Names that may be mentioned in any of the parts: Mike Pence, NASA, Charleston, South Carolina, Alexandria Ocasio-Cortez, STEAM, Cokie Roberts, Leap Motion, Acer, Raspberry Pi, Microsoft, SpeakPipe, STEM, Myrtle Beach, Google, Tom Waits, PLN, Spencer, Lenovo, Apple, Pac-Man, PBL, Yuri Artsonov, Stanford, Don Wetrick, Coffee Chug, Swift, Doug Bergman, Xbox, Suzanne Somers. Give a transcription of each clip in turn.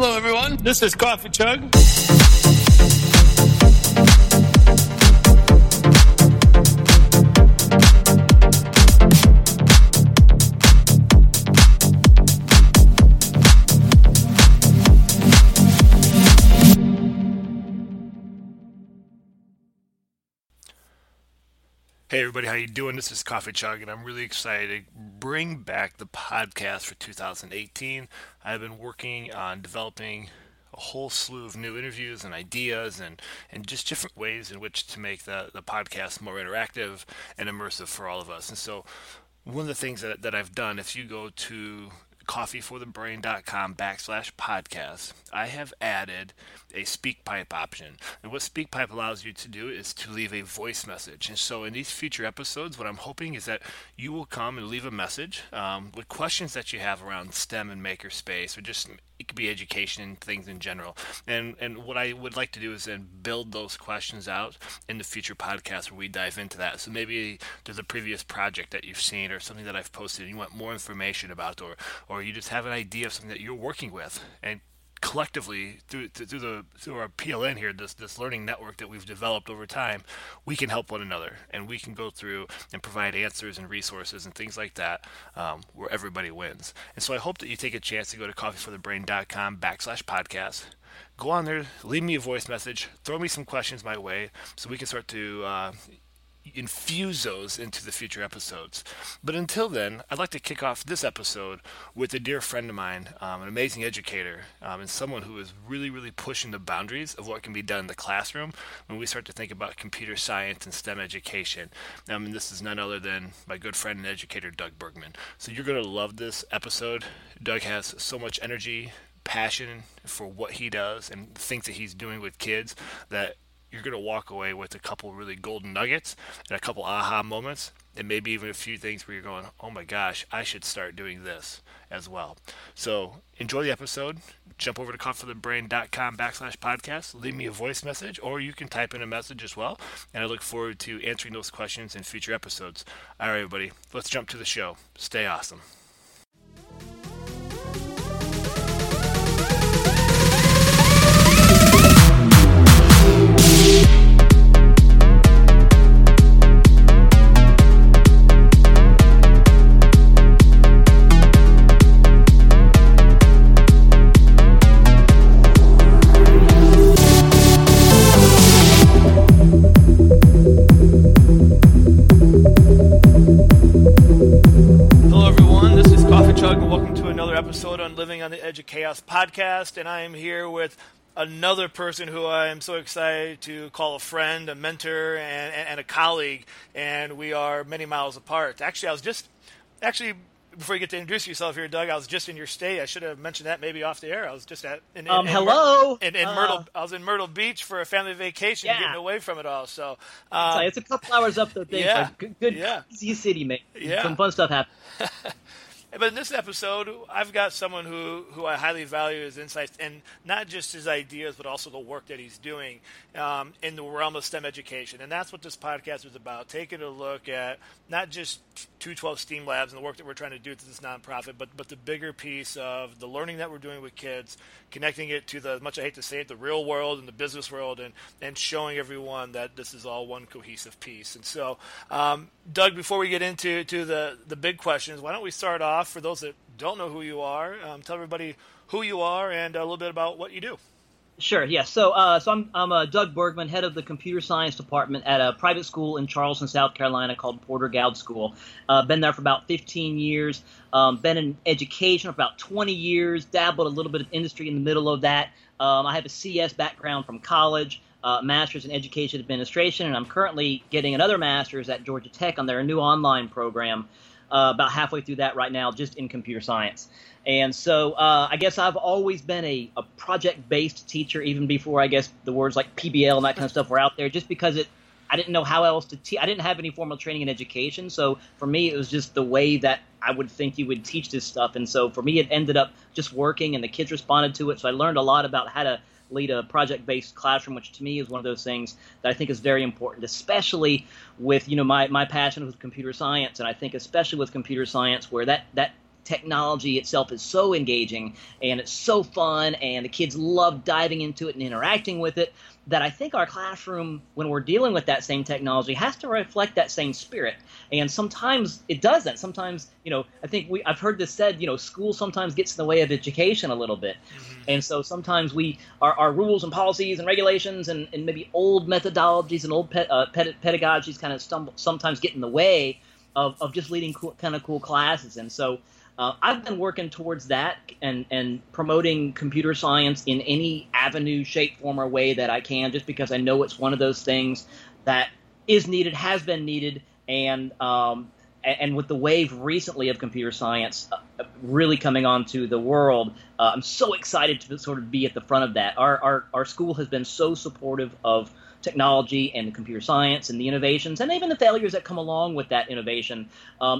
Hello, everyone. This is Coffee Chug. Hey everybody, how you doing? This is Coffee Chug, and I'm really excited to bring back the podcast for 2018. I've been working on developing a whole slew of new interviews and ideas and just different ways in which to make the podcast more interactive and immersive for all of us. And so one of the things that I've done, if you go to coffeeforthebrain.com/podcast, I have added a SpeakPipe option. And what SpeakPipe allows you to do is to leave a voice message. And so in these future episodes, what I'm hoping is that you will come and leave a message with questions that you have around STEM and makerspace, or just it could be education and things in general. And what I would like to do is then build those questions out in the future podcasts where we dive into that. So maybe there's a previous project that you've seen or something that I've posted and you want more information about, or you just have an idea of something that you're working with. And collectively, through our PLN here, this learning network that we've developed over time, we can help one another, and we can go through and provide answers and resources and things like that, where everybody wins. And so I hope that you take a chance to go to coffeeforthebrain.com/podcast. Go on there, leave me a voice message, throw me some questions my way, so we can start to infuse those into the future episodes. But until then, I'd like to kick off this episode with a dear friend of mine, an amazing educator, and someone who is really, really pushing the boundaries of what can be done in the classroom when we start to think about computer science and STEM education. And this is none other than my good friend and educator, Doug Bergman. So you're going to love this episode. Doug has so much energy, passion for what he does, and things that he's doing with kids that you're going to walk away with a couple really golden nuggets and a couple aha moments, and maybe even a few things where you're going, oh my gosh, I should start doing this as well. So enjoy the episode. Jump over to coffeeforthebrain.com/podcast. Leave me a voice message, or you can type in a message as well. And I look forward to answering those questions in future episodes. All right, everybody, let's jump to the show. Stay awesome. Chaos podcast, and I am here with another person who I am so excited to call a friend, a mentor, and a colleague, and we are many miles apart. Actually, before you get to introduce yourself here, Doug, I was just in your state. I should have mentioned that maybe off the air. I was just I was in Myrtle Beach for a family vacation, getting away from it all. So it's a couple hours up there. Yeah, good, easy city, mate. Yeah, some fun stuff happened. But in this episode, I've got someone who I highly value his insights, and not just his ideas, but also the work that he's doing in the realm of STEM education. And that's what this podcast is about, taking a look at not just 212 STEAM Labs and the work that we're trying to do through this nonprofit, but the bigger piece of the learning that we're doing with kids, connecting it to the real world and the business world, and showing everyone that this is all one cohesive piece. And so, Doug, before we get into the big questions, why don't we start off, for those that don't know who you are, tell everybody who you are and a little bit about what you do. Sure, yeah. So I'm Doug Bergman, head of the computer science department at a private school in Charleston, South Carolina called Porter Gould School. Been there for about 15 years. Been in education for about 20 years. Dabbled a little bit of industry in the middle of that. I have a CS background from college. Master's in Education Administration, and I'm currently getting another master's at Georgia Tech on their new online program. About halfway through that right now, just in computer science. And so I guess I've always been a project-based teacher, even before I guess the words like PBL and that kind of stuff were out there, just because I didn't know how else to teach. I didn't have any formal training in education. So for me, it was just the way that I would think you would teach this stuff. And so for me, it ended up just working, and the kids responded to it. So I learned a lot about how to lead a project-based classroom, which to me is one of those things that I think is very important, especially with my passion with computer science, and I think especially with computer science where that technology itself is so engaging and it's so fun and the kids love diving into it and interacting with it that I think our classroom, when we're dealing with that same technology, has to reflect that same spirit. And sometimes it doesn't. Sometimes, you know, I think I've heard this said, you know, school sometimes gets in the way of education a little bit. Mm-hmm. And so sometimes our rules and policies and regulations and maybe old methodologies and old pedagogies kind of sometimes get in the way of just leading cool classes. And so I've been working towards that and promoting computer science in any avenue, shape, form, or way that I can, just because I know it's one of those things that is needed, has been needed, and with the wave recently of computer science really coming onto the world, I'm so excited to sort of be at the front of that. Our school has been so supportive of technology and computer science and the innovations and even the failures that come along with that innovation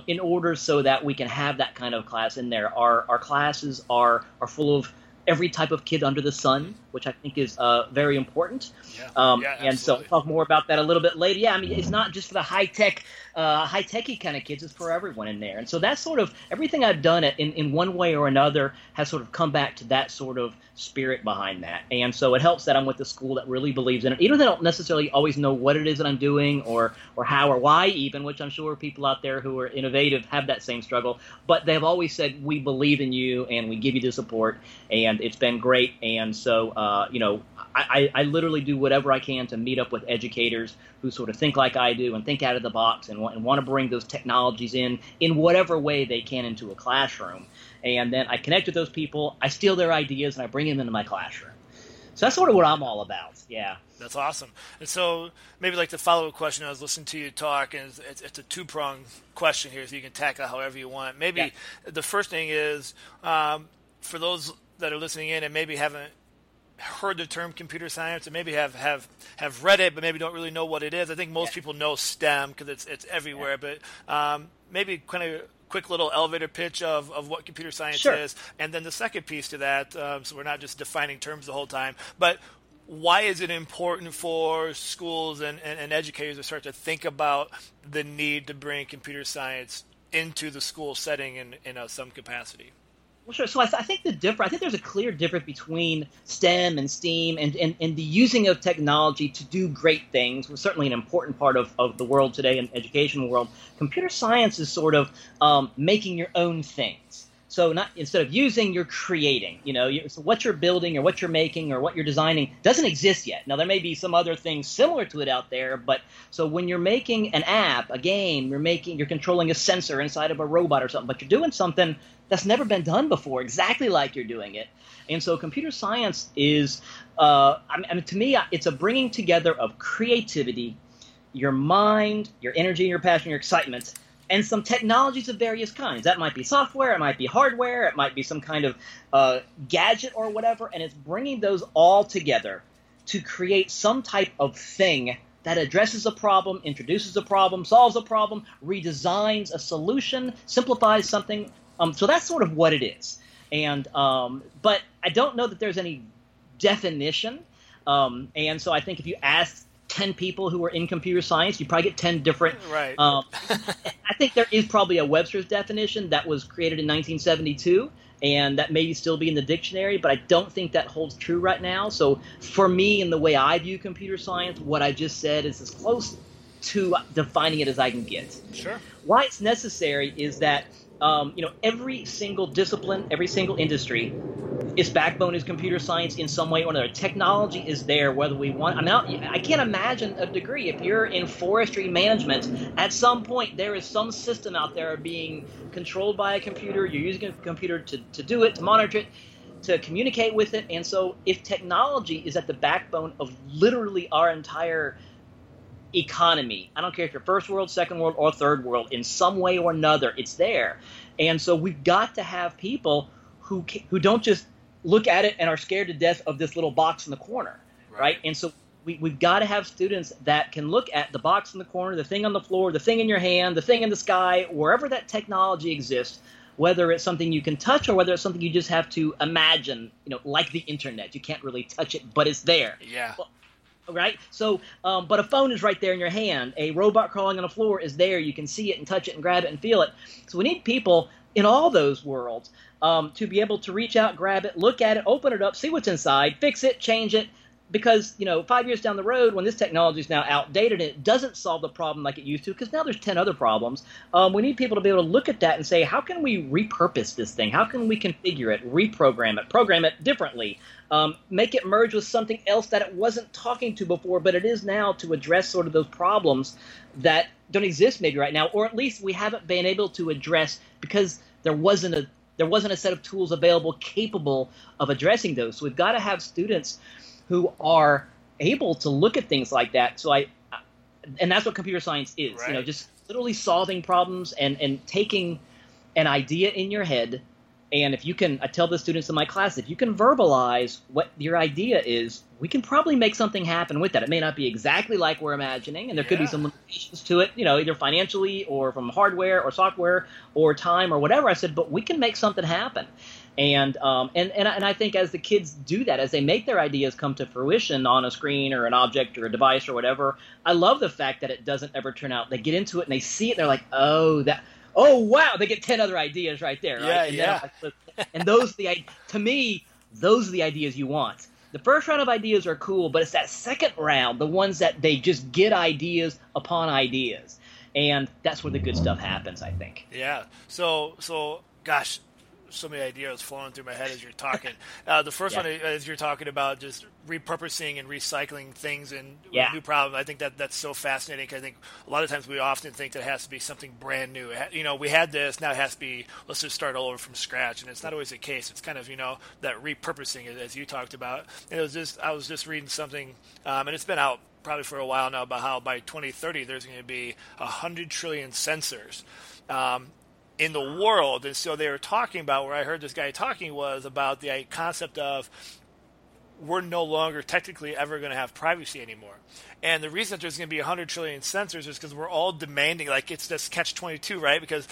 in order so that we can have that kind of class in there. Our classes are full of every type of kid under the sun, which I think is very important. Yeah. And so I'll talk more about that a little bit later. Yeah, I mean, it's not just for the high-techy kind of kids. It's for everyone in there. And so that's sort of everything I've done in one way or another has sort of come back to that sort of spirit behind that. And so it helps that I'm with a school that really believes in it, even though they don't necessarily always know what it is that I'm doing or how or why even, which I'm sure people out there who are innovative have that same struggle. But they've always said, we believe in you and we give you the support. And it's been great. And so, you know, I literally do whatever I can to meet up with educators who sort of think like I do and think out of the box and want to bring those technologies in whatever way they can into a classroom. And then I connect with those people, I steal their ideas, and I bring them into my classroom. So that's sort of what I'm all about, yeah. That's awesome. And so maybe like the follow-up question, I was listening to you talk, and it's a two-pronged question here, so you can tackle it however you want. Maybe The first thing is for those that are listening in and maybe haven't heard the term computer science and maybe have read it but maybe don't really know what it is. I think most people know STEM because it's everywhere, but maybe kind of quick little elevator pitch of what computer science is. And then the second piece to that, so we're not just defining terms the whole time, but why is it important for schools and educators to start to think about the need to bring computer science into the school setting in some capacity? Well, sure. So I think there's a clear difference between STEM and STEAM and the using of technology to do great things was certainly an important part of the world today and educational world. Computer science is sort of making your own things. So instead of using, you're creating. You know, so what you're building or what you're making or what you're designing doesn't exist yet. Now, there may be some other things similar to it out there, but so when you're making an app, a game, you're controlling a sensor inside of a robot or something, but you're doing something that's never been done before, exactly like you're doing it. And so computer science is, to me, it's a bringing together of creativity, your mind, your energy, your passion, your excitement, and some technologies of various kinds. That might be software, it might be hardware, it might be some kind of gadget or whatever, and it's bringing those all together to create some type of thing that addresses a problem, introduces a problem, solves a problem, redesigns a solution, simplifies something. So that's sort of what it is. And but I don't know that there's any definition. And so I think if you ask 10 people who are in computer science, you probably get 10 different. Right. I think there is probably a Webster's definition that was created in 1972, and that may still be in the dictionary, but I don't think that holds true right now. So for me, in the way I view computer science, what I just said is as close to defining it as I can get. Sure. Why it's necessary is that every single discipline, every single industry, its backbone is computer science in some way or another. Technology is there whether we want. I can't imagine a degree. If you're in forestry management, at some point there is some system out there being controlled by a computer. You're using a computer to do it, to monitor it, to communicate with it. And so if technology is at the backbone of literally our entire economy, I don't care if you're first world, second world, or third world, in some way or another, it's there. And so we've got to have people who don't just look at it and are scared to death of this little box in the corner, right? And so we've got to have students that can look at the box in the corner, the thing on the floor, the thing in your hand, the thing in the sky, wherever that technology exists, whether it's something you can touch or whether it's something you just have to imagine, like the internet. You can't really touch it, but it's there. Yeah. Well, Right? So, but a phone is right there in your hand. A robot crawling on the floor is there. You can see it and touch it and grab it and feel it. So we need people in all those worlds to be able to reach out, grab it, look at it, open it up, see what's inside, fix it, change it. Because, you know, 5 years down the road, when this technology is now outdated and it doesn't solve the problem like it used to, because now there's 10 other problems, we need people to be able to look at that and say, how can we repurpose this thing? How can we configure it, reprogram it, program it differently, make it merge with something else that it wasn't talking to before, but it is now, to address sort of those problems that don't exist maybe right now, or at least we haven't been able to address because there wasn't a set of tools available capable of addressing those. So we've got to have students who are able to look at things like that. So and that's what computer science is, right. You know, just literally solving problems and taking an idea in your head. And if you can, I tell the students in my class, if you can verbalize what your idea is, we can probably make something happen with that. It may not be exactly like we're imagining, and there could be some limitations to it, you know, either financially or from hardware or software or time or whatever. I said, but we can make something happen. And I think as the kids do that, as they make their ideas come to fruition on a screen or an object or a device or whatever, I love the fact that it doesn't ever turn out. They get into it and they see it. And they're like, oh wow! They get 10 other ideas right there. Right? Yeah. And those to me, those are the ideas you want. The first round of ideas are cool, but it's that second round, the ones that they just get ideas upon ideas, and that's where the good stuff happens, I think. Yeah. So gosh. So many ideas flowing through my head as you're talking. The first one is you're talking about just repurposing and recycling things and new problems. I think that's so fascinating, because I think a lot of times we often think that it has to be something brand new. You know, we had this, now it has to be, let's just start all over from scratch. And it's not always the case. It's kind of, you know, that repurposing as you talked about. And it was just, I was just reading something, and it's been out probably for a while now, about how by 2030 there's going to be 100 trillion sensors. In the world. And so they were talking about, where I heard this guy talking was about the concept of, we're no longer technically ever going to have privacy anymore. And the reason that there's going to be 100 trillion sensors is because we're all demanding, like it's this catch-22, right? Because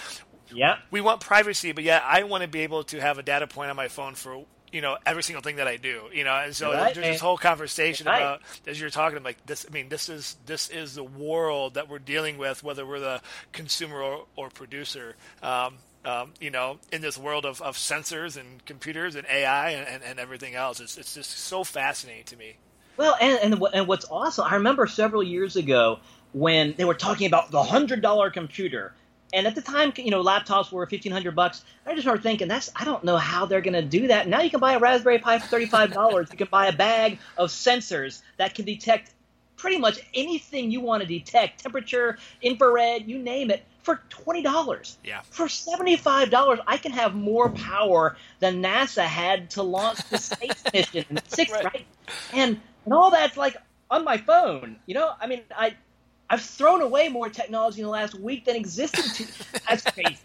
we want privacy, but I want to be able to have a data point on my phone for, you know, every single thing that I do, you know, and so there's this whole conversation about, as you're talking, like this, I mean, this is the world that we're dealing with, whether we're the consumer or producer, you know, in this world of sensors and computers and AI and everything else. It's just so fascinating to me. Well, and what's awesome, I remember several years ago when they were talking about the $100 computer. And at the time, you know, laptops were $1,500. I just started thinking, I don't know how they're going to do that. Now you can buy a Raspberry Pi for $35. You can buy a bag of sensors that can detect pretty much anything you want to detect, temperature, infrared, you name it, for $20. Yeah. For $75, I can have more power than NASA had to launch the space mission in '06, right? And all that's like on my phone. You know, I mean, I've thrown away more technology in the last week than existed. That's crazy.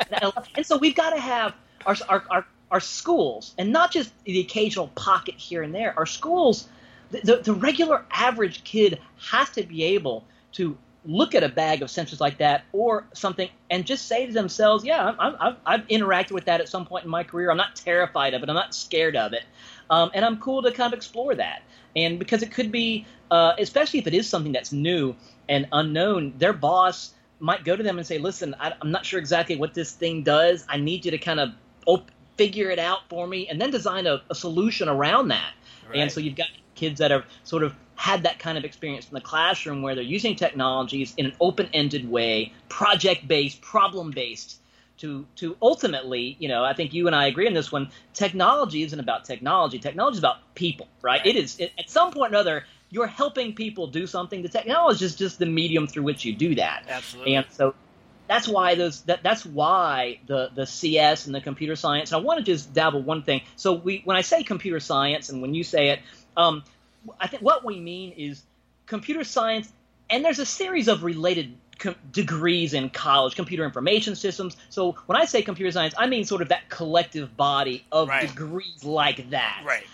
And so we've got to have our schools, and not just the occasional pocket here and there. Our schools, the regular average kid has to be able to look at a bag of sensors like that or something and just say to themselves, I've interacted with that at some point in my career. I'm not terrified of it. I'm not scared of it. And I'm cool to kind of explore that. And because it could be, especially if it is something that's new and unknown, their boss might go to them and say, listen, I'm not sure exactly what this thing does. I need you to kind of figure it out for me, and then design a solution around that. Right. And so you've got kids that have sort of had that kind of experience in the classroom, where they're using technologies in an open-ended way, project-based, problem-based, to ultimately, you know, I think you and I agree on this one, technology isn't about technology. Technology is about people, right? It is, at some point or another, you're helping people do something. The technology is just the medium through which you do that. Absolutely. And so that's why the CS and the computer science, and I want to just dabble one thing. So when I say computer science and when you say it, I think what we mean is computer science, and there's a series of related degrees in college, computer information systems. So when I say computer science, I mean sort of that collective body of degrees like that. Right.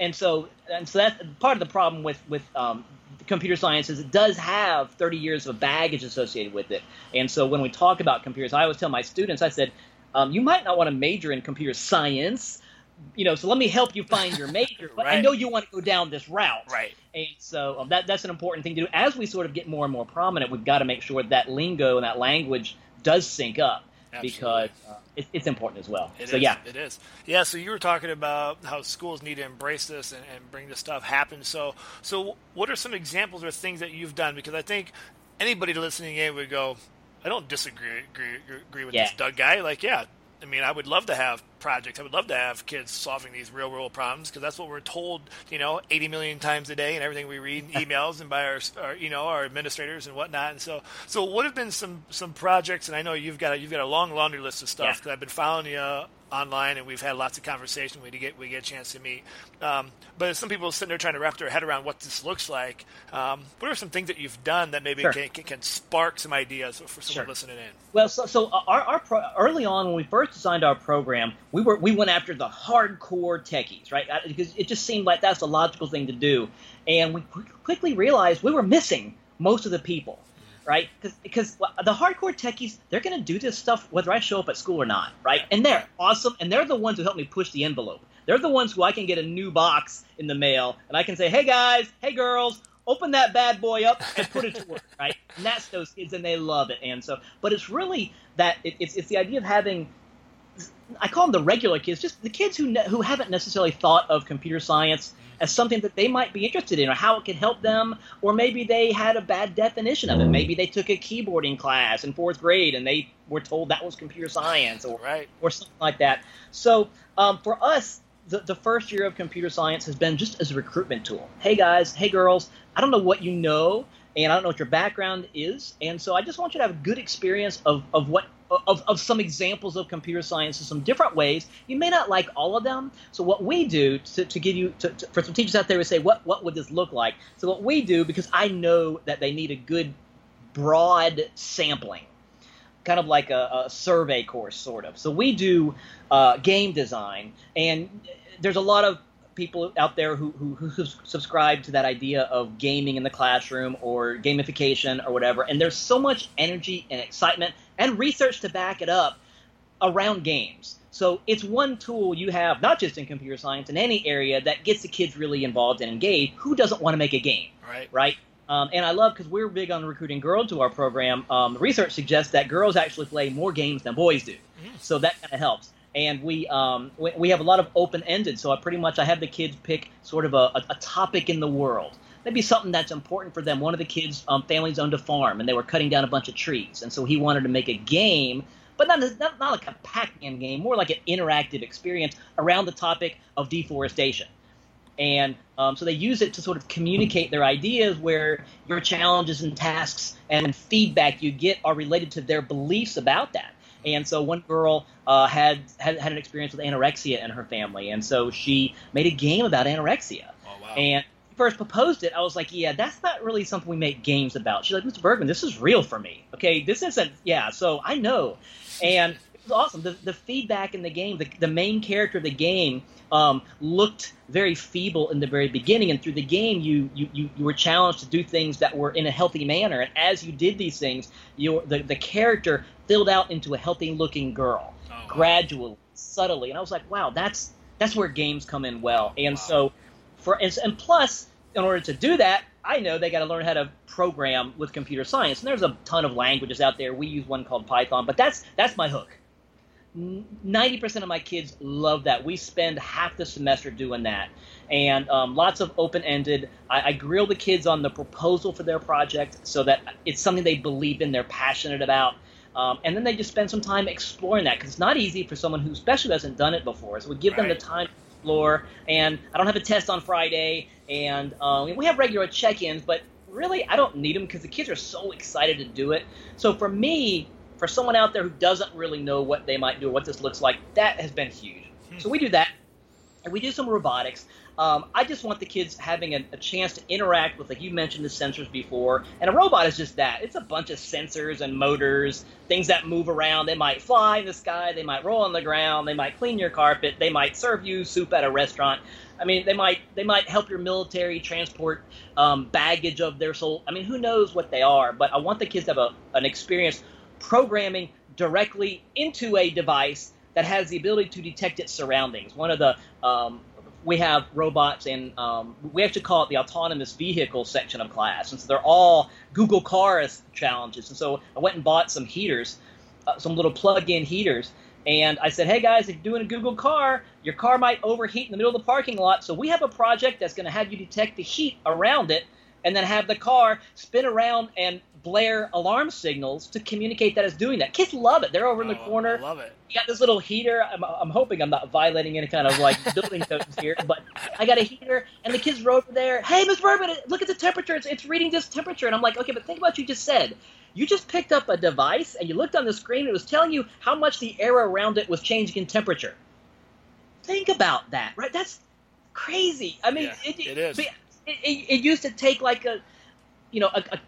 And so that's part of the problem with computer science, is it does have 30 years of baggage associated with it. And so when we talk about computers, I always tell my students, I said, you might not want to major in computer science, you know, so let me help you find your major. But right. I know you want to go down this route. Right. And so that's an important thing to do. As we sort of get more and more prominent, we've got to make sure that lingo and that language does sync up. Absolutely. Because it's important as well. It is. Yeah, so you were talking about how schools need to embrace this and bring this stuff happen. So what are some examples or things that you've done? Because I think anybody listening in would go, I don't disagree with this Doug guy. Like, yeah, I mean, I would love to have projects. I would love to have kids solving these real-world problems because that's what we're told, 80 million times a day and everything we read in emails and by our administrators and whatnot. And so what have been some projects? And I know you've got a long laundry list of stuff because I've been following you online and we've had lots of conversation. We get a chance to meet. But some people sitting there trying to wrap their head around what this looks like. What are some things that you've done that maybe can spark some ideas for someone listening in? Well, so our early on when we first designed our program, we went after the hardcore techies, right? Because it just seemed like that's the logical thing to do. And we quickly realized we were missing most of the people, right? Because the hardcore techies, they're going to do this stuff whether I show up at school or not, right? And they're awesome, and they're the ones who help me push the envelope. They're the ones who I can get a new box in the mail, and I can say, hey guys, hey girls, open that bad boy up and put it to work, right? And that's those kids, and they love it. And so, but it's really that it's the idea of having, I call them the regular kids, just the kids who haven't necessarily thought of computer science as something that they might be interested in or how it could help them, or maybe they had a bad definition of it. Maybe they took a keyboarding class in fourth grade and they were told that was computer science or something like that. So for us, the first year of computer science has been just as a recruitment tool. Hey guys, hey girls, I don't know what you know, and I don't know what your background is, and so I just want you to have a good experience of some examples of computer science in some different ways. You may not like all of them. So what we do to give you for some teachers out there who say, what would this look like? So what we do, because I know that they need a good broad sampling, kind of like a survey course sort of. So we do game design, and there's a lot of people out there who subscribe to that idea of gaming in the classroom or gamification or whatever, and there's so much energy and excitement and research to back it up around games. So it's one tool you have, not just in computer science, in any area that gets the kids really involved and engaged. Who doesn't want to make a game, right? And I love, because we're big on recruiting girls to our program, research suggests that girls actually play more games than boys do. Yes. So that kind of helps. And we have a lot of open-ended, so I have the kids pick sort of a topic in the world. Maybe something that's important for them. One of the kids' families owned a farm, and they were cutting down a bunch of trees. And so he wanted to make a game, but not like a Pac-Man game, more like an interactive experience around the topic of deforestation. And so they use it to sort of communicate their ideas, where your challenges and tasks and feedback you get are related to their beliefs about that. And so one girl had an experience with anorexia in her family, and so she made a game about anorexia. Oh, wow. And first proposed it, I was like, yeah, that's not really something we make games about. She's like, Mr. Bergman, this is real for me. Okay, this isn't – yeah, so I know. And it was awesome. The feedback in the game, the main character of the game looked very feeble in the very beginning, and through the game you were challenged to do things that were in a healthy manner. And as you did these things, the character filled out into a healthy-looking girl, gradually, subtly. And I was like, wow, that's where games come in well. And so – And plus, in order to do that, I know they got to learn how to program with computer science. And there's a ton of languages out there. We use one called Python, but that's my hook. 90% of my kids love that. We spend half the semester doing that. And lots of open-ended. I grill the kids on the proposal for their project so that it's something they believe in, they're passionate about. And then they just spend some time exploring that, because it's not easy for someone who especially hasn't done it before. So we give them the time – floor, and I don't have a test on Friday, and we have regular check-ins, but really I don't need them because the kids are so excited to do it. So for me, for someone out there who doesn't really know what they might do or what this looks like, that has been huge. So we do that, and we do some robotics. I just want the kids having a chance to interact with, like you mentioned, the sensors before, and a robot is just that. It's a bunch of sensors and motors, things that move around. They might fly in the sky, they might roll on the ground, they might clean your carpet, they might serve you soup at a restaurant. I mean, they might help your military transport baggage of their soul. I mean, who knows what they are, but I want the kids to have an experience programming directly into a device that has the ability to detect its surroundings. One of the we have robots and we actually call it the autonomous vehicle section of class, and so they're all Google Cars challenges. And so I went and bought some heaters, some little plug-in heaters, and I said, hey guys, if you're doing a Google car, your car might overheat in the middle of the parking lot, so we have a project that's going to have you detect the heat around it and then have the car spin around and blare alarm signals to communicate that it's doing that. Kids love it. They're over in the corner. I love it. You got this little heater. I'm hoping I'm not violating any kind of like building codes here, but I got a heater, and the kids are over there. Hey, Ms. Bergman, look at the temperature. It's reading this temperature. And I'm like, okay, but think about what you just said. You just picked up a device, and you looked on the screen, and it was telling you how much the air around it was changing in temperature. Think about that, right? That's crazy. I mean, yeah, it is. It used to take like a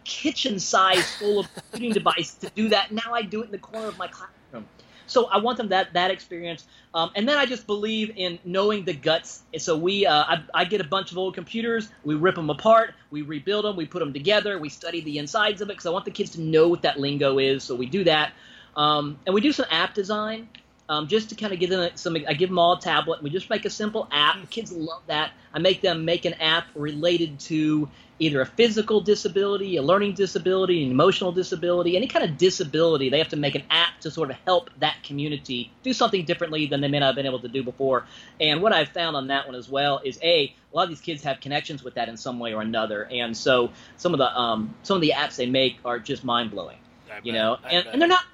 kitchen size full of computing device to do that. Now I do it in the corner of my classroom. So I want them that experience, and then I just believe in knowing the guts. And so I get a bunch of old computers, we rip them apart, we rebuild them, we put them together, we study the insides of it because I want the kids to know what that lingo is. So we do that, and we do some app design. Just to kind of give them I give them all a tablet. We just make a simple app. The kids love that. I make them make an app related to either a physical disability, a learning disability, an emotional disability, any kind of disability. They have to make an app to sort of help that community do something differently than they may not have been able to do before. And what I've found on that one as well is, a lot of these kids have connections with that in some way or another. And so some of the apps they make are just mind blowing. And they're not,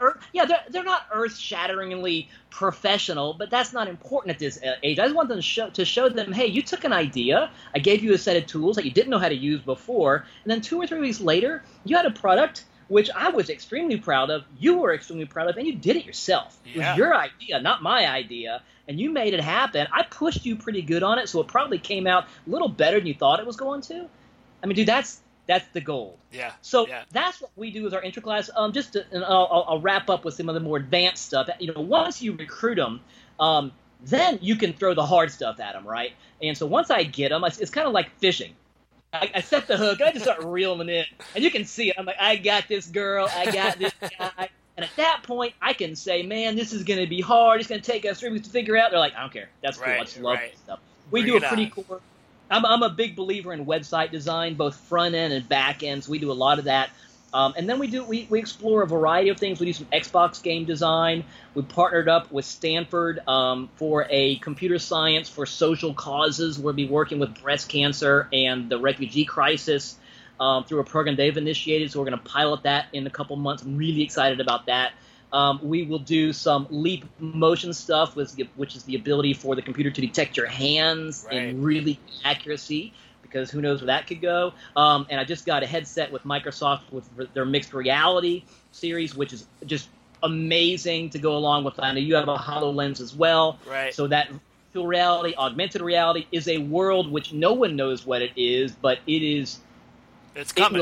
they're not earth-shatteringly professional, but that's not important at this age. I just want them to show them, hey, you took an idea, I gave you a set of tools that you didn't know how to use before, and then 2 or 3 weeks later, you had a product which I was extremely proud of, you were extremely proud of, and you did it yourself. Yeah. It was your idea, not my idea, and you made it happen. I pushed you pretty good on it, so it probably came out a little better than you thought it was going to. I mean, dude, that's the goal. Yeah. So that's what we do with our interclass. I'll wrap up with some of the more advanced stuff. Once you recruit them, then you can throw the hard stuff at them, right? And so once I get them, it's kind of like fishing. I set the hook, and I just start reeling them in, and you can see it. I'm like, I got this girl, I got this guy, and at that point, I can say, man, this is going to be hard. It's going to take us 3 weeks to figure out. They're like, I don't care. That's cool. I just love this stuff. We do a pretty cool. I'm a big believer in website design, both front end and back end. So we do a lot of that, and then we explore a variety of things. We do some Xbox game design. We partnered up with Stanford for a computer science for social causes. We'll be working with breast cancer and the refugee crisis through a program they've initiated. So we're going to pilot that in a couple months. I'm really excited about that. We will do some leap motion stuff, which is the ability for the computer to detect your hands and really accuracy, because who knows where that could go. And I just got a headset with Microsoft with their mixed reality series, which is just amazing to go along with. I know you have a HoloLens as well. Right. So that virtual reality, augmented reality is a world which no one knows what it is, but it is – It's coming.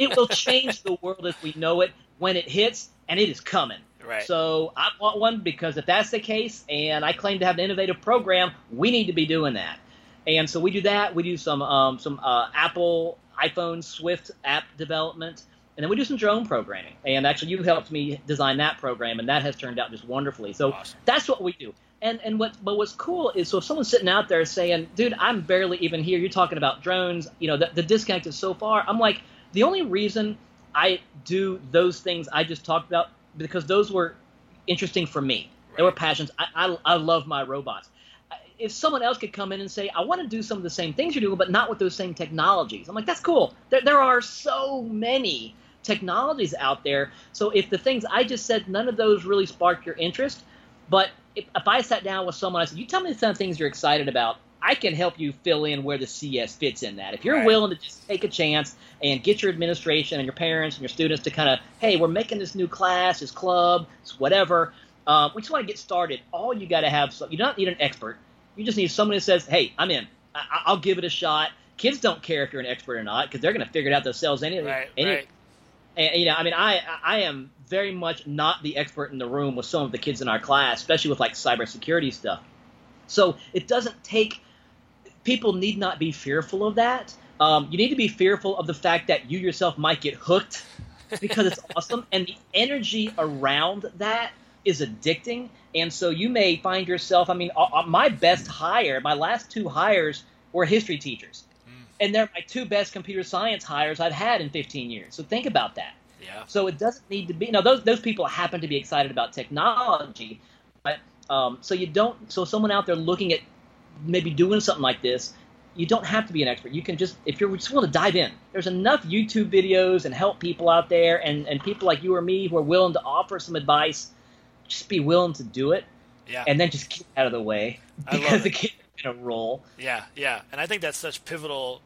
It will change the world as we know it when it hits. And it is coming. Right. So I want one because if that's the case and I claim to have an innovative program, we need to be doing that. And so we do that. We do some Apple iPhone Swift app development. And then we do some drone programming. And actually you helped me design that program, and that has turned out just wonderfully. So That's what we do. But what's cool is, so if someone's sitting out there saying, dude, I'm barely even here. You're talking about drones. The disconnect is so far. I'm like, the only reason – I do those things I just talked about because those were interesting for me. Right. They were passions. I love my robots. If someone else could come in and say, I want to do some of the same things you're doing, but not with those same technologies. I'm like, that's cool. There are so many technologies out there. So if the things I just said, none of those really sparked your interest. But if I sat down with someone, I said, you tell me some things you're excited about. I can help you fill in where the CS fits in that. If you're willing to just take a chance and get your administration and your parents and your students to kind of, hey, we're making this new class, this club, this whatever. We just want to get started. All you got to have – you don't need an expert. You just need someone who says, hey, I'm in. I'll give it a shot. Kids don't care if you're an expert or not because they're going to figure it out themselves anyway. Right. And, I am very much not the expert in the room with some of the kids in our class, especially with like cybersecurity stuff. So it doesn't take – people need not be fearful of that. You need to be fearful of the fact that you yourself might get hooked because it's awesome. And the energy around that is addicting. And so you may find yourself, I mean, my best hire, my last two hires were history teachers. And they're my two best computer science hires I've had in 15 years. So think about that. Yeah. So it doesn't need to be, you know, those people happen to be excited about technology, but so you don't, so someone out there looking at maybe doing something like this, you don't have to be an expert. You can just, if you're just willing to dive in, there's enough YouTube videos and help people out there, and people like you or me who are willing to offer some advice, just be willing to do it. Yeah. And then just get out of the way because the kids are going to roll. Yeah, yeah. And I think that's such pivotal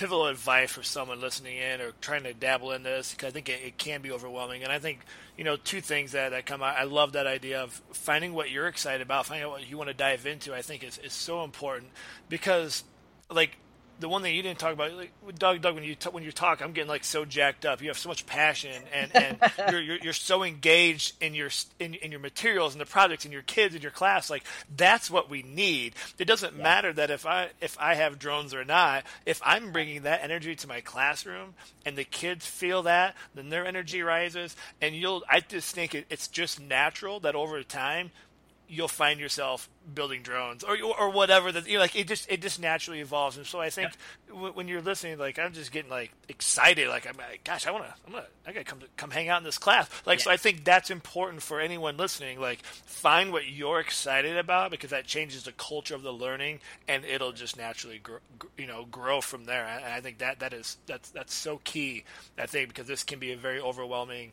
advice for someone listening in or trying to dabble in this, because I think it can be overwhelming. And I think, you know, two things that come out. I love that idea of finding what you're excited about, finding out what you want to dive into, I think is so important, because like the one thing you didn't talk about, like, Doug, when you talk, I'm getting like so jacked up. You have so much passion and you're so engaged in your materials and the projects and your kids and your class. Like that's what we need. It doesn't matter that if I have drones or not. If I'm bringing that energy to my classroom and the kids feel that, then their energy rises. And I just think it's just natural that over time, you'll find yourself building drones or whatever that you know, like. It just naturally evolves, and so I think when you're listening, like I'm just getting like excited, like I'm like, gosh, I gotta come hang out in this class, like. So I think that's important for anyone listening. Like find what you're excited about because that changes the culture of the learning, and it'll just naturally grow from there. And I think that's so key. I think because this can be a very overwhelming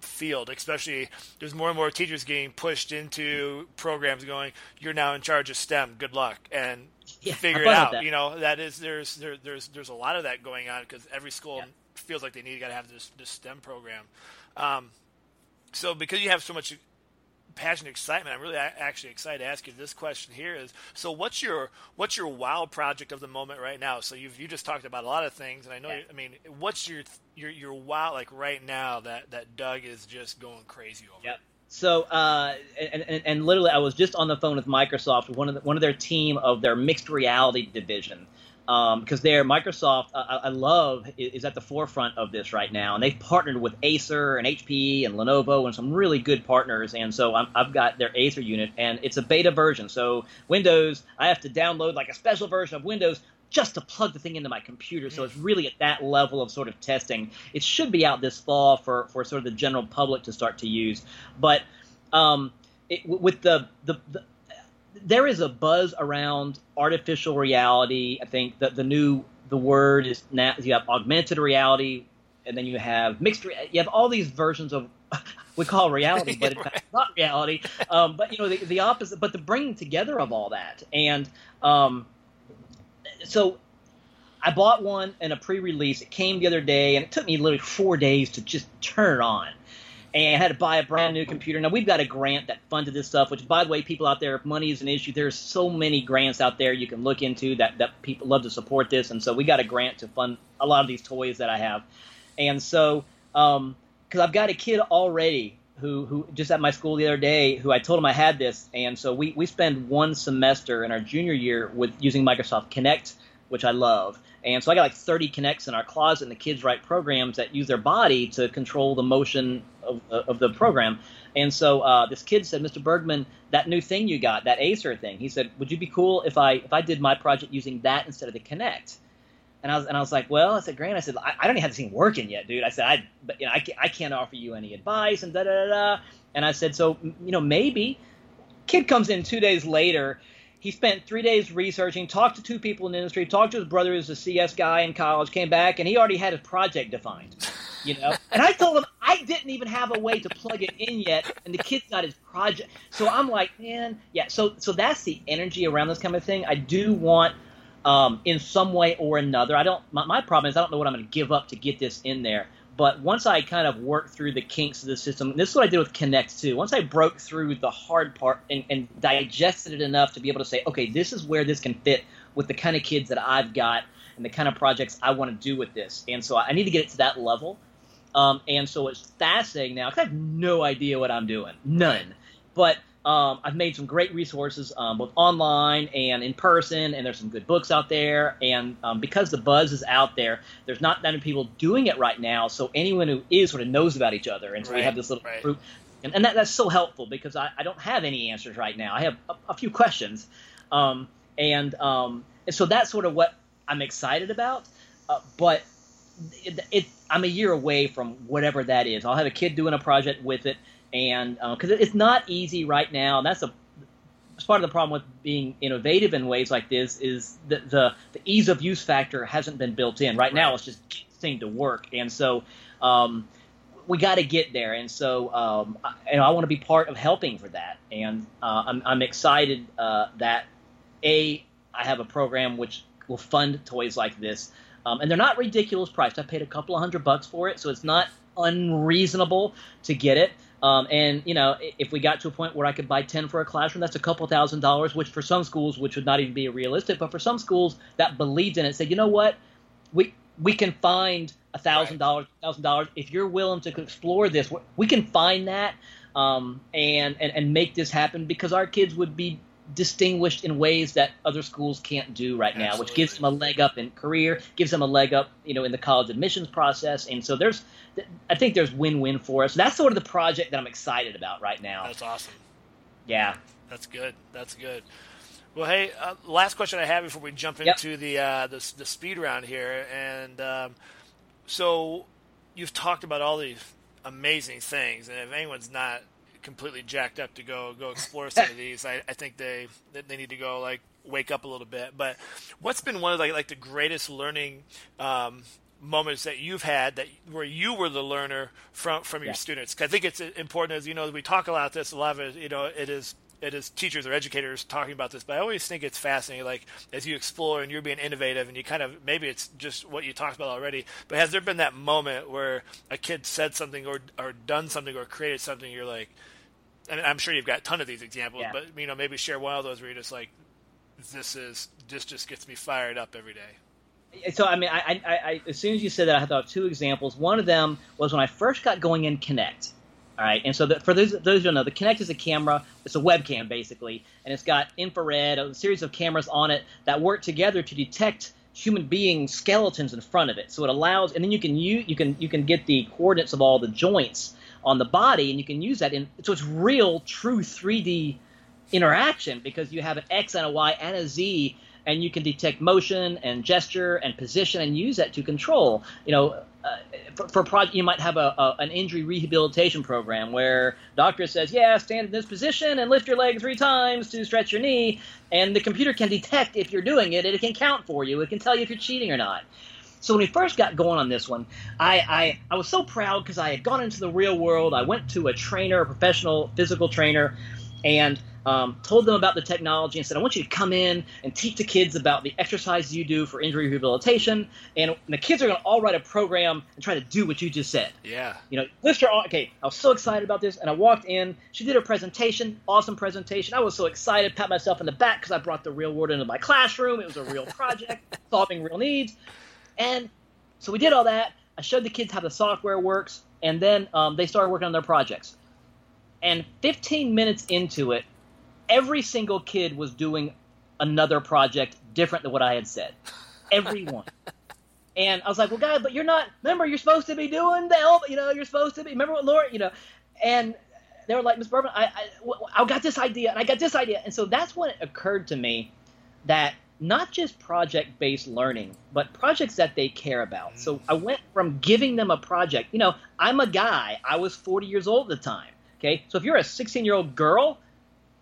field, especially there's more and more teachers getting pushed into programs going, you're now in charge of STEM. Good luck and figure it out. That. You know, that is there's a lot of that going on because every school feels like they gotta have this STEM program. So because you have so much passion, excitement, I'm really actually excited to ask you this question here is, so what's your wow project of the moment right now? So you just talked about a lot of things, and I know I mean, what's your wow like right now that Doug is just going crazy over? Yep. So, and literally, I was just on the phone with Microsoft, one of their team of their mixed reality division, because Microsoft, I love, is at the forefront of this right now, and they've partnered with Acer and HP and Lenovo and some really good partners, and so I've got their Acer unit, and it's a beta version, so Windows, I have to download like a special version of Windows just to plug the thing into my computer, so it's really at that level of sort of testing. It should be out this fall for sort of the general public to start to use. But there is a buzz around artificial reality. I think that the word is now you have augmented reality, and then you have mixed. You have all these versions of we call reality, but in fact, it's not reality. But you know the opposite. But the bringing together of all that and so I bought one in a pre-release. It came the other day, and it took me literally 4 days to just turn it on. And I had to buy a brand new computer. Now, we've got a grant that funded this stuff, which, by the way, people out there, if money is an issue, there's so many grants out there you can look into that people love to support this. And so we got a grant to fund a lot of these toys that I have. And so because I've got a kid already who just at my school the other day, who I told him I had this. And so we spend one semester in our junior year with using Microsoft Kinect, which I love. And so I got like 30 Kinects in our closet, and the kids write programs that use their body to control the motion of the program. And so this kid said, Mr. Bergman, that new thing you got, that Acer thing, he said, would you be cool if I did my project using that instead of the Kinect? And I was like, well, I said, Grant, I said, I don't even have this thing working yet, dude. I said, I can't offer you any advice and da-da-da-da. And I said, so, you know, maybe. Kid comes in 2 days later. He spent 3 days researching, talked to two people in the industry, talked to his brother who's a CS guy in college, came back, and he already had his project defined, you know. And I told him I didn't even have a way to plug it in yet, and the kid's got his project. So I'm like, man, yeah. So that's the energy around this kind of thing. I do want, in some way or another, I don't. My problem is I don't know what I'm going to give up to get this in there. But once I kind of worked through the kinks of the system, this is what I did with Kinect too. Once I broke through the hard part and digested it enough to be able to say, okay, this is where this can fit with the kind of kids that I've got and the kind of projects I want to do with this. And so I need to get it to that level. And so it's fascinating now because I have no idea what I'm doing. None. But I've made some great resources both online and in person, and there's some good books out there. And because the buzz is out there, there's not that many people doing it right now. So anyone who knows about each other, and so we have this little group And that's so helpful because I don't have any answers right now. I have a few questions. And so that's sort of what I'm excited about. But I'm a year away from whatever that is. I'll have a kid doing a project with it. And because it's not easy right now. And that's part of the problem with being innovative in ways like this is that the ease of use factor hasn't been built in. Right now it's just getting to work. And so we got to get there. And so I want to be part of helping for that. And I'm excited that, A, I have a program which will fund toys like this. And they're not ridiculous priced. I paid a couple of $100 for it, so it's not unreasonable to get it. And, you know, if we got to a point where I could buy 10 for a classroom, that's a couple $1,000, which for some schools, which would not even be realistic. But for some schools that believed in it, said, you know what, we can find $1,000, $1,000. If you're willing to explore this, we can find that and make this happen because our kids would be distinguished in ways that other schools can't do right now, which gives them a leg up in career, gives them a leg up, you know, in the college admissions process. And so I think there's win-win for us. That's sort of the project that I'm excited about right now. That's awesome. Yeah. That's good. That's good. Well, hey, last question I have before we jump into the speed round here. And so you've talked about all these amazing things, and if anyone's not completely jacked up to go explore some of these, I think they need to go like wake up a little bit. But what's been one of like the greatest learning moments that you've had where you were the learner from your students? 'Cause I think it's important, as you know, we talk about this a lot of, you know, it is teachers or educators talking about this, but I always think it's fascinating, like as you explore and you're being innovative and you kind of, maybe it's just what you talked about already, but has there been that moment where a kid said something or done something or created something, you're like, and I'm sure you've got a ton of these examples, but, you know, maybe share one of those where you're just like, this just gets me fired up every day. So, I mean, I as soon as you said that, I thought of two examples. One of them was when I first got going in Kinect. All right, and so for those who don't know, the Kinect is a camera. It's a webcam, basically, and it's got infrared, a series of cameras on it that work together to detect human being skeletons in front of it. So it allows, and then you can get the coordinates of all the joints on the body, and you can use that. So it's real, true 3D interaction because you have an X and a Y and a Z, and you can detect motion and gesture and position and use that to control, you know. For project, you might have an injury rehabilitation program where doctor says, yeah, stand in this position and lift your leg 3 times to stretch your knee, and the computer can detect if you're doing it, and it can count for you. It can tell you if you're cheating or not. So when we first got going on this one, I was so proud because I had gone into the real world. I went to a trainer, a professional physical trainer, and told them about the technology and said, I want you to come in and teach the kids about the exercises you do for injury rehabilitation. And the kids are going to all write a program and try to do what you just said. Yeah. You know, okay, I was so excited about this. And I walked in. She did her presentation, awesome presentation. I was so excited, pat myself in the back because I brought the real world into my classroom. It was a real project, solving real needs. And so we did all that. I showed the kids how the software works. And then they started working on their projects. And 15 minutes into it, every single kid was doing another project different than what I had said. Everyone. And I was like, well, guys, but you're not – remember, you're supposed to be doing the elbow. You know, you're supposed to be – remember what Laura – you know. And they were like, Ms. Bergman, I got this idea and I got this idea. And so that's when it occurred to me that not just project-based learning but projects that they care about. So I went from giving them a project. You know, I'm a guy. I was 40 years old at the time. Okay, so if you're a 16-year-old girl –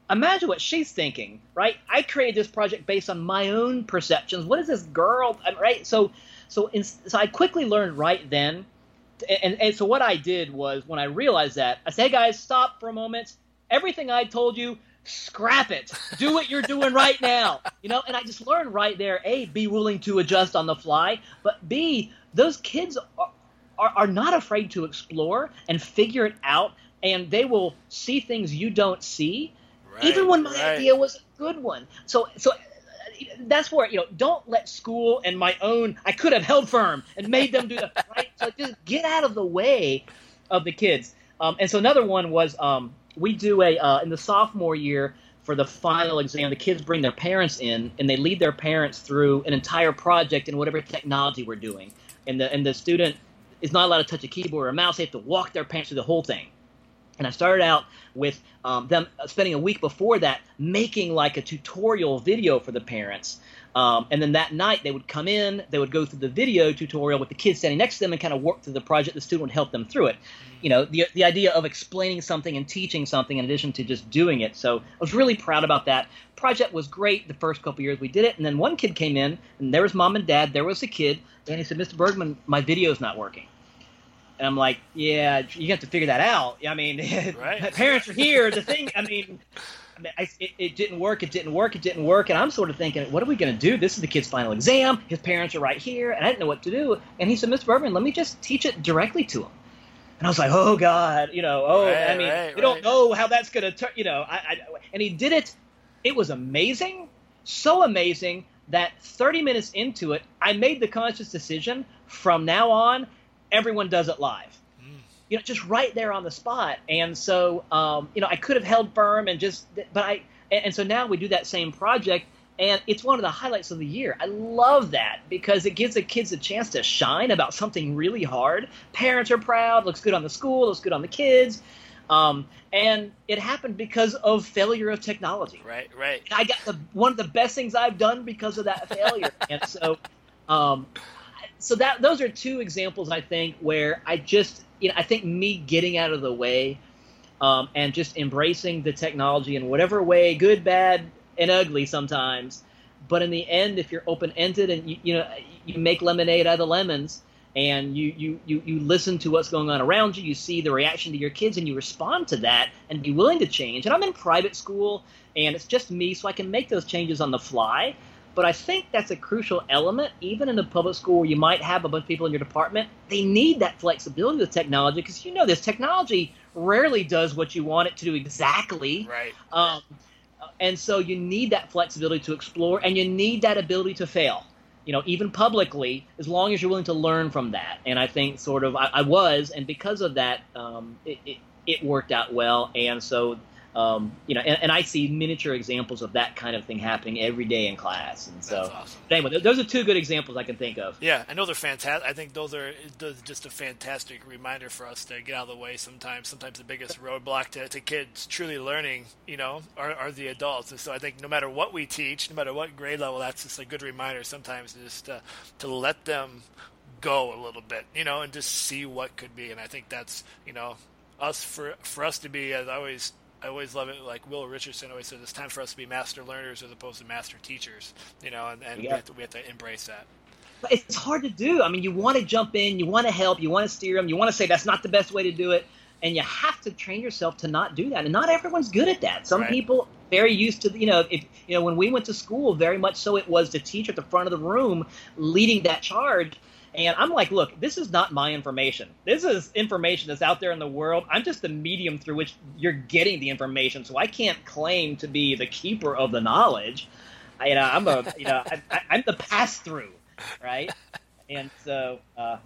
imagine what she's thinking, right? I created this project based on my own perceptions. What is this girl, right? So I quickly learned right then. And so what I did was when I realized that, I said, hey, guys, stop for a moment. Everything I told you, scrap it. Do what you're doing right now. You know, and I just learned right there, A, be willing to adjust on the fly. But B, those kids are not afraid to explore and figure it out. And they will see things you don't see. Right, even when my idea was a good one. So that's where, you know, don't let school and my own – I could have held firm and made them do that, right? So just get out of the way of the kids. And so another one was we do in the sophomore year for the final exam, the kids bring their parents in and they lead their parents through an entire project in whatever technology we're doing. And the student is not allowed to touch a keyboard or a mouse. They have to walk their parents through the whole thing. And I started out with them spending a week before that making like a tutorial video for the parents. And then that night they would come in, they would go through the video tutorial with the kids standing next to them and kind of work through the project. The student would help them through it. You know, the idea of explaining something and teaching something in addition to just doing it. So I was really proud about that. Project was great the first couple years we did it. And then one kid came in and there was mom and dad, there was the kid, and he said, "Mr. Bergman, my video's not working." And I'm like, yeah, you have to figure that out. I mean, right. Parents are here. The thing, it didn't work. And I'm sort of thinking, what are we going to do? This is the kid's final exam. His parents are right here. And I didn't know what to do. And he said, "Mr. Bergman, let me just teach it directly to him." And I was like, oh, God, you know, you don't know how that's going to turn, you know. And he did it. It was amazing, so amazing that 30 minutes into it, I made the conscious decision from now on, everyone does it live, you know, just right there on the spot. And so, you know, I could have held firm and just, but and so now we do that same project, and it's one of the highlights of the year. I love that because it gives the kids a chance to shine about something really hard. Parents are proud, looks good on the school, looks good on the kids. And it happened because of failure of technology. Right. And I got one of the best things I've done because of that failure. And so, those are two examples, I think, where I just, you know, I think me getting out of the way and just embracing the technology in whatever way, good, bad, and ugly sometimes. But in the end, if you're open-ended and you make lemonade out of the lemons, and you listen to what's going on around you, you see the reaction to your kids, and you respond to that and be willing to change. And I'm in private school, and it's just me, so I can make those changes on the fly. But I think that's a crucial element. Even in a public school where you might have a bunch of people in your department, they need that flexibility with technology, because you know this technology rarely does what you want it to do exactly. Right. And so you need that flexibility to explore, and you need that ability to fail, you know, even publicly, as long as you're willing to learn from that. And I think sort of I was, and because of that, it worked out well. And so you know, and I see miniature examples of that kind of thing happening every day in class. And so, that's awesome. Anyway, those are two good examples I can think of. Yeah, I know they're fantastic. I think those are just a fantastic reminder for us to get out of the way sometimes. Sometimes the biggest roadblock to kids truly learning, you know, are the adults. And so I think no matter what we teach, no matter what grade level, that's just a good reminder sometimes just to let them go a little bit, you know, and just see what could be. And I think that's, you know, us for us to be, as always, I always love it. Like Will Richardson always says, it's time for us to be master learners as opposed to master teachers, you know, and yeah. we have to embrace that. But it's hard to do. I mean, you want to jump in, you want to help, you want to steer them, you want to say that's not the best way to do it. And you have to train yourself to not do that. And not everyone's good at that. Some people very used to, you know, when we went to school, very much so it was the teacher at the front of the room leading that charge. And I'm like, look, this is not my information. This is information that's out there in the world. I'm just the medium through which you're getting the information. So I can't claim to be the keeper of the knowledge. I'm the pass through, right? And so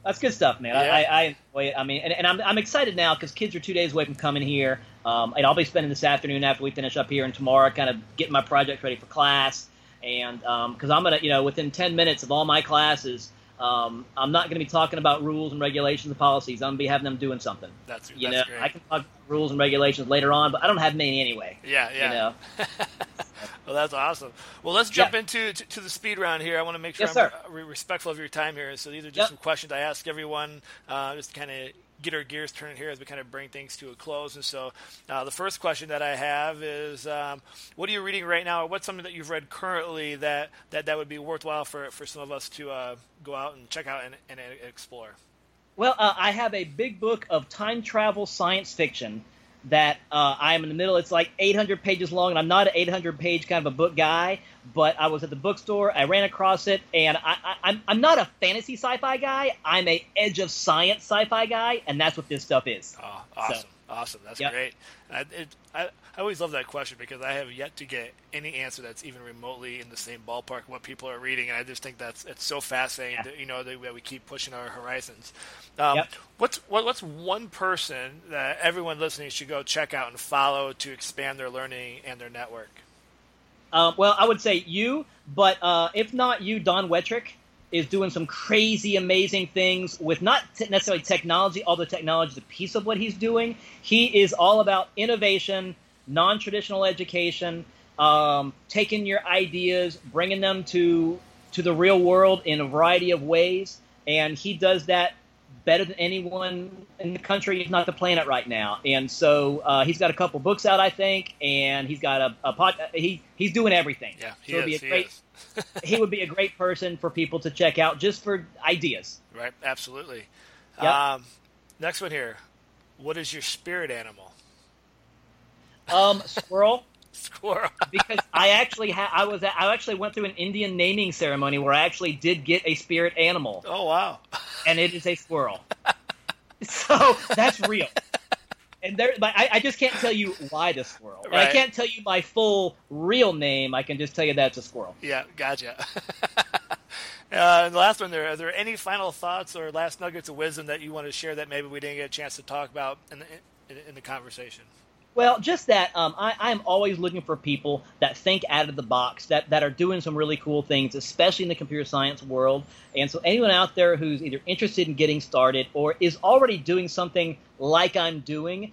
that's good stuff, man. Yeah. I enjoy it. I mean, and I'm excited now because kids are 2 days away from coming here. And I'll be spending this afternoon after we finish up here and tomorrow, kind of getting my project ready for class. And because I'm gonna, you know, within 10 minutes of all my classes. I'm not going to be talking about rules and regulations and policies. I'm going to be having them doing something. That's great. I can talk rules and regulations later on, but I don't have many anyway. Yeah. You know? Well, that's awesome. Well, let's jump into the speed round here. I want to make sure I'm respectful of your time here. So these are just some questions I ask everyone just to kind of get our gears turning here as we kind of bring things to a close. And so the first question that I have is, what are you reading right now, or what's something that you've read currently that would be worthwhile for some of us to go out and check out and explore? Well, I have a big book of time travel science fiction that I'm in the middle. It's like 800 pages long, and I'm not an 800-page kind of a book guy, but I was at the bookstore, I ran across it, and I'm not a fantasy sci-fi guy. I'm a edge of science sci-fi guy, and that's what this stuff is. Oh, awesome. So. Awesome. That's great. I always love that question because I have yet to get any answer that's even remotely in the same ballpark what people are reading. And I just think it's so fascinating that, you know, that we keep pushing our horizons. What's one person that everyone listening should go check out and follow to expand their learning and their network? Well, I would say you, but if not you, Don Wetrick is doing some crazy, amazing things with not necessarily technology, although technology is a piece of what he's doing. He is all about innovation, non-traditional education, taking your ideas, bringing them to the real world in a variety of ways. And he does that better than anyone in the country, if not the planet right now. And so he's got a couple books out, I think, and he's got a podcast. He's doing everything. Yeah, he is. He would be a great person for people to check out just for ideas. Right, absolutely. Yep. Next one here. What is your spirit animal? Squirrel. Squirrel. Because I actually went through an Indian naming ceremony where I actually did get a spirit animal. Oh wow! And it is a squirrel. So that's real. And there, but I just can't tell you why the squirrel. Right. And I can't tell you my full real name. I can just tell you that's a squirrel. Yeah, gotcha. And the last one there. Are there any final thoughts or last nuggets of wisdom that you want to share that maybe we didn't get a chance to talk about in the conversation? Well, just that I'm always looking for people that think out of the box, that are doing some really cool things, especially in the computer science world. And so anyone out there who's either interested in getting started or is already doing something like I'm doing,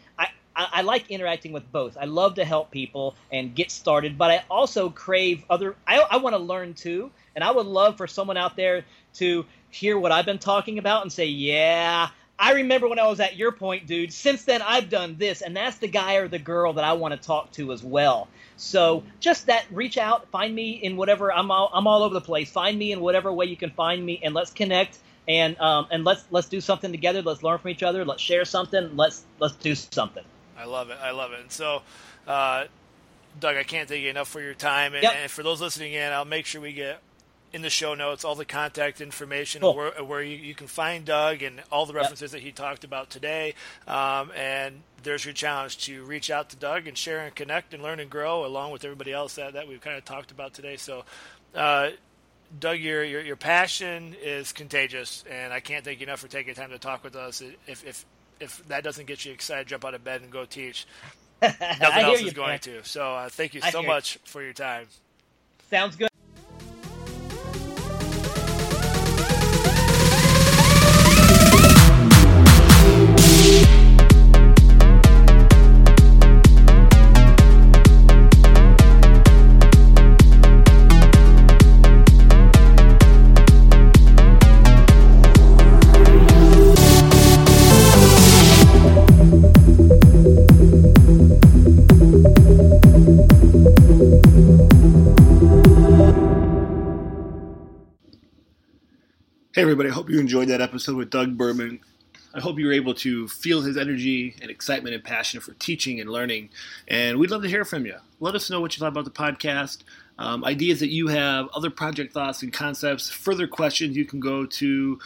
I like interacting with both. I love to help people and get started, but I also crave I want to learn too, and I would love for someone out there to hear what I've been talking about and say, yeah, I remember when I was at your point, dude. Since then, I've done this, and that's the guy or the girl that I want to talk to as well. So just that, reach out, find me in whatever. I'm all over the place. Find me in whatever way you can find me, and let's connect, and let's do something together. Let's learn from each other. Let's share something. Let's do something. I love it. I love it. And so, Doug, I can't thank you enough for your time, and for those listening in, I'll make sure we get in the show notes all the contact information, cool, where you can find Doug and all the references that he talked about today. And there's your challenge to reach out to Doug and share and connect and learn and grow along with everybody else that we've kind of talked about today. So, Doug, your passion is contagious, and I can't thank you enough for taking time to talk with us. If that doesn't get you excited, jump out of bed and go teach. Nothing else is going to. So thank you so much for your time. Sounds good. Hey everybody, I hope you enjoyed that episode with Doug Bergman. I hope you were able to feel his energy and excitement and passion for teaching and learning. And we'd love to hear from you. Let us know what you thought about the podcast, ideas that you have, other project thoughts and concepts, further questions. You can go to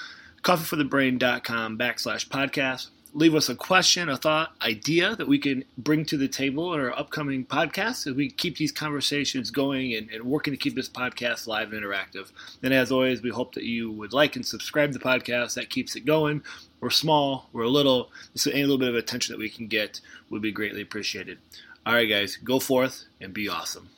coffeeforthebrain.com/podcast. Leave us a question, a thought, idea that we can bring to the table in our upcoming podcast as we keep these conversations going and working to keep this podcast live and interactive. And as always, we hope that you would like and subscribe to the podcast. That keeps it going. We're small. We're little. So any little bit of attention that we can get would be greatly appreciated. All right, guys, go forth and be awesome.